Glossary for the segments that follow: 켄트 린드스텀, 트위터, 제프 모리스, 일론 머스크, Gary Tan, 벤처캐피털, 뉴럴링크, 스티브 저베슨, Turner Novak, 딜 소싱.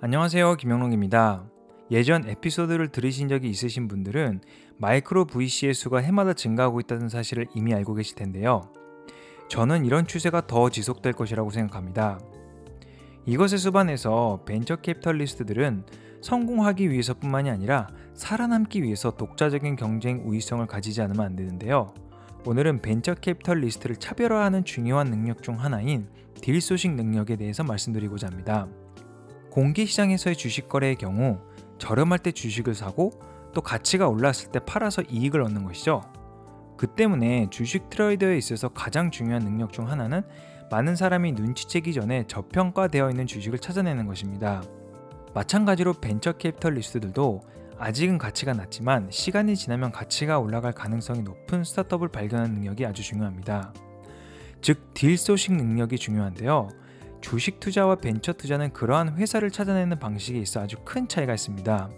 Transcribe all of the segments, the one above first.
안녕하세요, 김영록입니다. 예전 에피소드를 들으신 적이 있으신 분들은 마이크로 VC의 수가 해마다 증가하고 있다는 사실을 이미 알고 계실 텐데요. 저는 이런 추세가 더 지속될 것이라고 생각합니다. 이것에 수반해서 벤처 캐피탈리스트들은 성공하기 위해서뿐만이 아니라 살아남기 위해서 독자적인 경쟁 우위성을 가지지 않으면 안 되는데요. 오늘은 벤처 캐피탈리스트를 차별화하는 중요한 능력 중 하나인 딜 소싱 능력에 대해서 말씀드리고자 합니다. 공개시장에서의 주식 거래의 경우 저렴할 때 주식을 사고 또 가치가 올랐을 때 팔아서 이익을 얻는 것이죠. 그 때문에 주식 트레이더에 있어서 가장 중요한 능력 중 하나는 많은 사람이 눈치채기 전에 저평가되어 있는 주식을 찾아내는 것입니다. 마찬가지로 벤처 캐피탈리스트들도 아직은 가치가 낮지만 시간이 지나면 가치가 올라갈 가능성이 높은 스타트업을 발견하는 능력이 아주 중요합니다. 즉, 딜 소싱 능력이 중요한데요. 주식 투자와 벤처 투자는 그러한 회사를 찾아내는 방식에 있어 아주 큰 차이가 있습니다.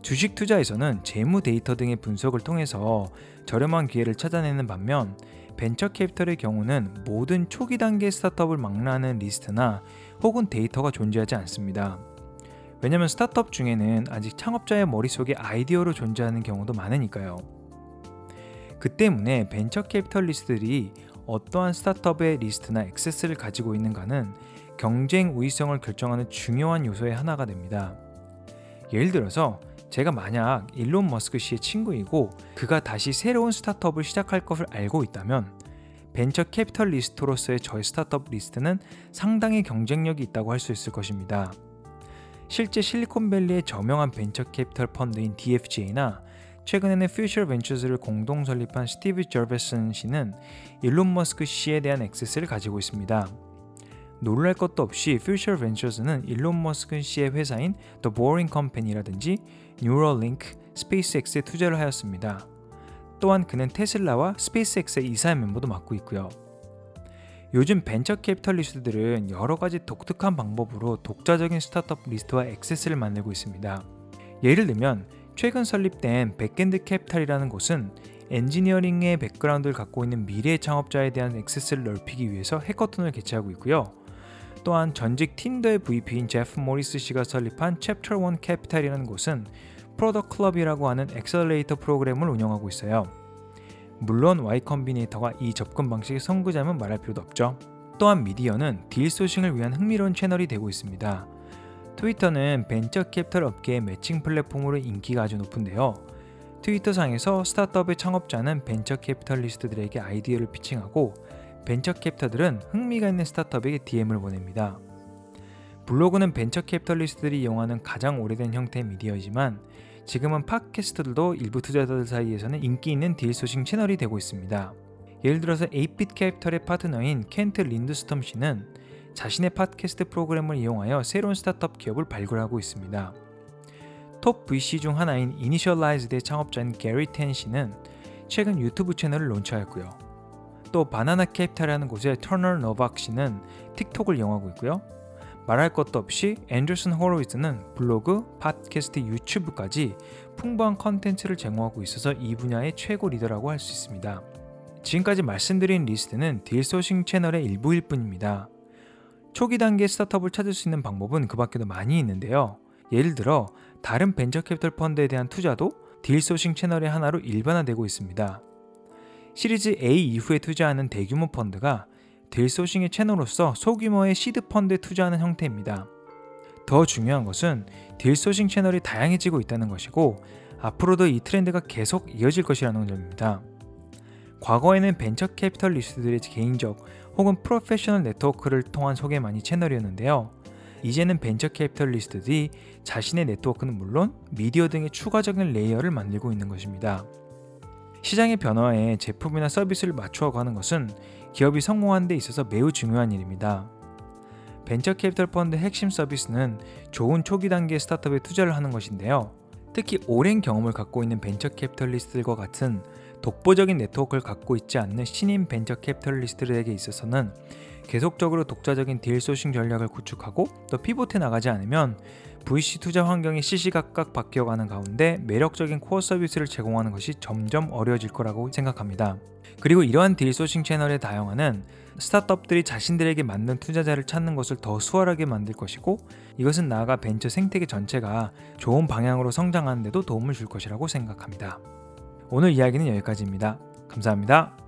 주식 투자에서는 재무 데이터 등의 분석을 통해서 저렴한 기회를 찾아내는 반면 벤처 캐피털의 경우는 모든 초기 단계 스타트업을 망라하는 리스트나 혹은 데이터가 존재하지 않습니다. 왜냐하면 스타트업 중에는 아직 창업자의 머릿속에 아이디어로 존재하는 경우도 많으니까요. 그 때문에 벤처 캐피털리스트들이 어떠한 스타트업의 리스트나 액세스를 가지고 있는가는 경쟁 우위성을 결정하는 중요한 요소의 하나가 됩니다. 예를 들어서 제가 만약 일론 머스크 씨의 친구이고 그가 다시 새로운 스타트업을 시작할 것을 알고 있다면 벤처 캐피털리스트로서의 저의 스타트업 리스트는 상당히 경쟁력이 있다고 할 수 있을 것입니다. 실제 실리콘밸리의 저명한 벤처 캐피털 펀드인 DFGA나 최근에는 퓨처 벤처스를 공동 설립한 스티브 저베슨 씨는 일론 머스크 씨에 대한 액세스를 가지고 있습니다. 놀랄 것도 없이 퓨처 벤처스는 일론 머스크 씨의 회사인 The Boring Company라든지 뉴럴링크, 스페이스X에 투자를 하였습니다. 또한 그는 테슬라와 스페이스X의 이사 멤버도 맡고 있고요. 요즘 벤처 캐피탈리스트들은 여러 가지 독특한 방법으로 독자적인 스타트업 리스트와 액세스를 만들고 있습니다. 예를 들면 최근 설립된 백엔드 캐피탈이라는 곳은 엔지니어링의 백그라운드를 갖고 있는 미래의 창업자에 대한 액세스를 넓히기 위해서 해커톤을 개최하고 있고요. 또한 전직 틴더의 VP인 제프 모리스 씨가 설립한 챕터 1 캐피탈이라는 곳은 프로덕트 클럽이라고 하는 엑셀레이터 프로그램을 운영하고 있어요. 물론 Y 컴비네이터가 이 접근 방식의 선구자면 말할 필요도 없죠. 또한 미디어는 딜 소싱을 위한 흥미로운 채널이 되고 있습니다. 트위터는 벤처 캐피털 업계의 매칭 플랫폼으로 인기가 아주 높은데요. 트위터 상에서 스타트업의 창업자는 벤처 캐피털리스트들에게 아이디어를 피칭하고 벤처 캐피털들은 흥미가 있는 스타트업에게 DM을 보냅니다. 블로그는 벤처 캐피털리스트들이 이용하는 가장 오래된 형태의 미디어이지만 지금은 팟캐스트들도 일부 투자자들 사이에서는 인기 있는 딜 소싱 채널이 되고 있습니다. 예를 들어서 8빛 캐피털의 파트너인 켄트 린드스텀 씨는 자신의 팟캐스트 프로그램을 이용하여 새로운 스타트업 기업을 발굴하고 있습니다. 톱 VC 중 하나인 이니셜라이즈드의 창업자인 Gary Tan 씨는 최근 유튜브 채널을 론치하였고요. 또 바나나 캐피탈이라는 곳의 Turner Novak 씨는 틱톡을 이용하고 있고요. 말할 것도 없이 앤더슨 호로위츠는 블로그, 팟캐스트, 유튜브까지 풍부한 컨텐츠를 제공하고 있어서 이 분야의 최고 리더라고 할 수 있습니다. 지금까지 말씀드린 리스트는 딜 소싱 채널의 일부일 뿐입니다. 초기 단계 스타트업을 찾을 수 있는 방법은 그 밖에도 많이 있는데요. 예를 들어 다른 벤처 캐피털 펀드에 대한 투자도 딜 소싱 채널의 하나로 일반화되고 있습니다. 시리즈 A 이후에 투자하는 대규모 펀드가 딜 소싱의 채널로서 소규모의 시드 펀드에 투자하는 형태입니다. 더 중요한 것은 딜 소싱 채널이 다양해지고 있다는 것이고 앞으로도 이 트렌드가 계속 이어질 것이라는 점입니다. 과거에는 벤처 캐피털 리스트들의 개인적 혹은 프로페셔널 네트워크를 통한 소개만이 채널이었는데요. 이제는 벤처 캐피털 리스트들이 자신의 네트워크는 물론 미디어 등의 추가적인 레이어를 만들고 있는 것입니다. 시장의 변화에 제품이나 서비스를 맞추어 가는 것은 기업이 성공하는 데 있어서 매우 중요한 일입니다. 벤처 캐피털 펀드의 핵심 서비스는 좋은 초기 단계 스타트업에 투자를 하는 것인데요. 특히 오랜 경험을 갖고 있는 벤처 캐피털리스트들과 같은 독보적인 네트워크를 갖고 있지 않는 신인 벤처 캐피털리스트들에게 있어서는 계속적으로 독자적인 딜 소싱 전략을 구축하고 또 피봇해 나가지 않으면 VC 투자 환경이 시시각각 바뀌어가는 가운데 매력적인 코어 서비스를 제공하는 것이 점점 어려워질 거라고 생각합니다. 그리고 이러한 딜 소싱 채널의 다양화는 스타트업들이 자신들에게 맞는 투자자를 찾는 것을 더 수월하게 만들 것이고, 이것은 나아가 벤처 생태계 전체가 좋은 방향으로 성장하는 데도 도움을 줄 것이라고 생각합니다. 오늘 이야기는 여기까지입니다. 감사합니다.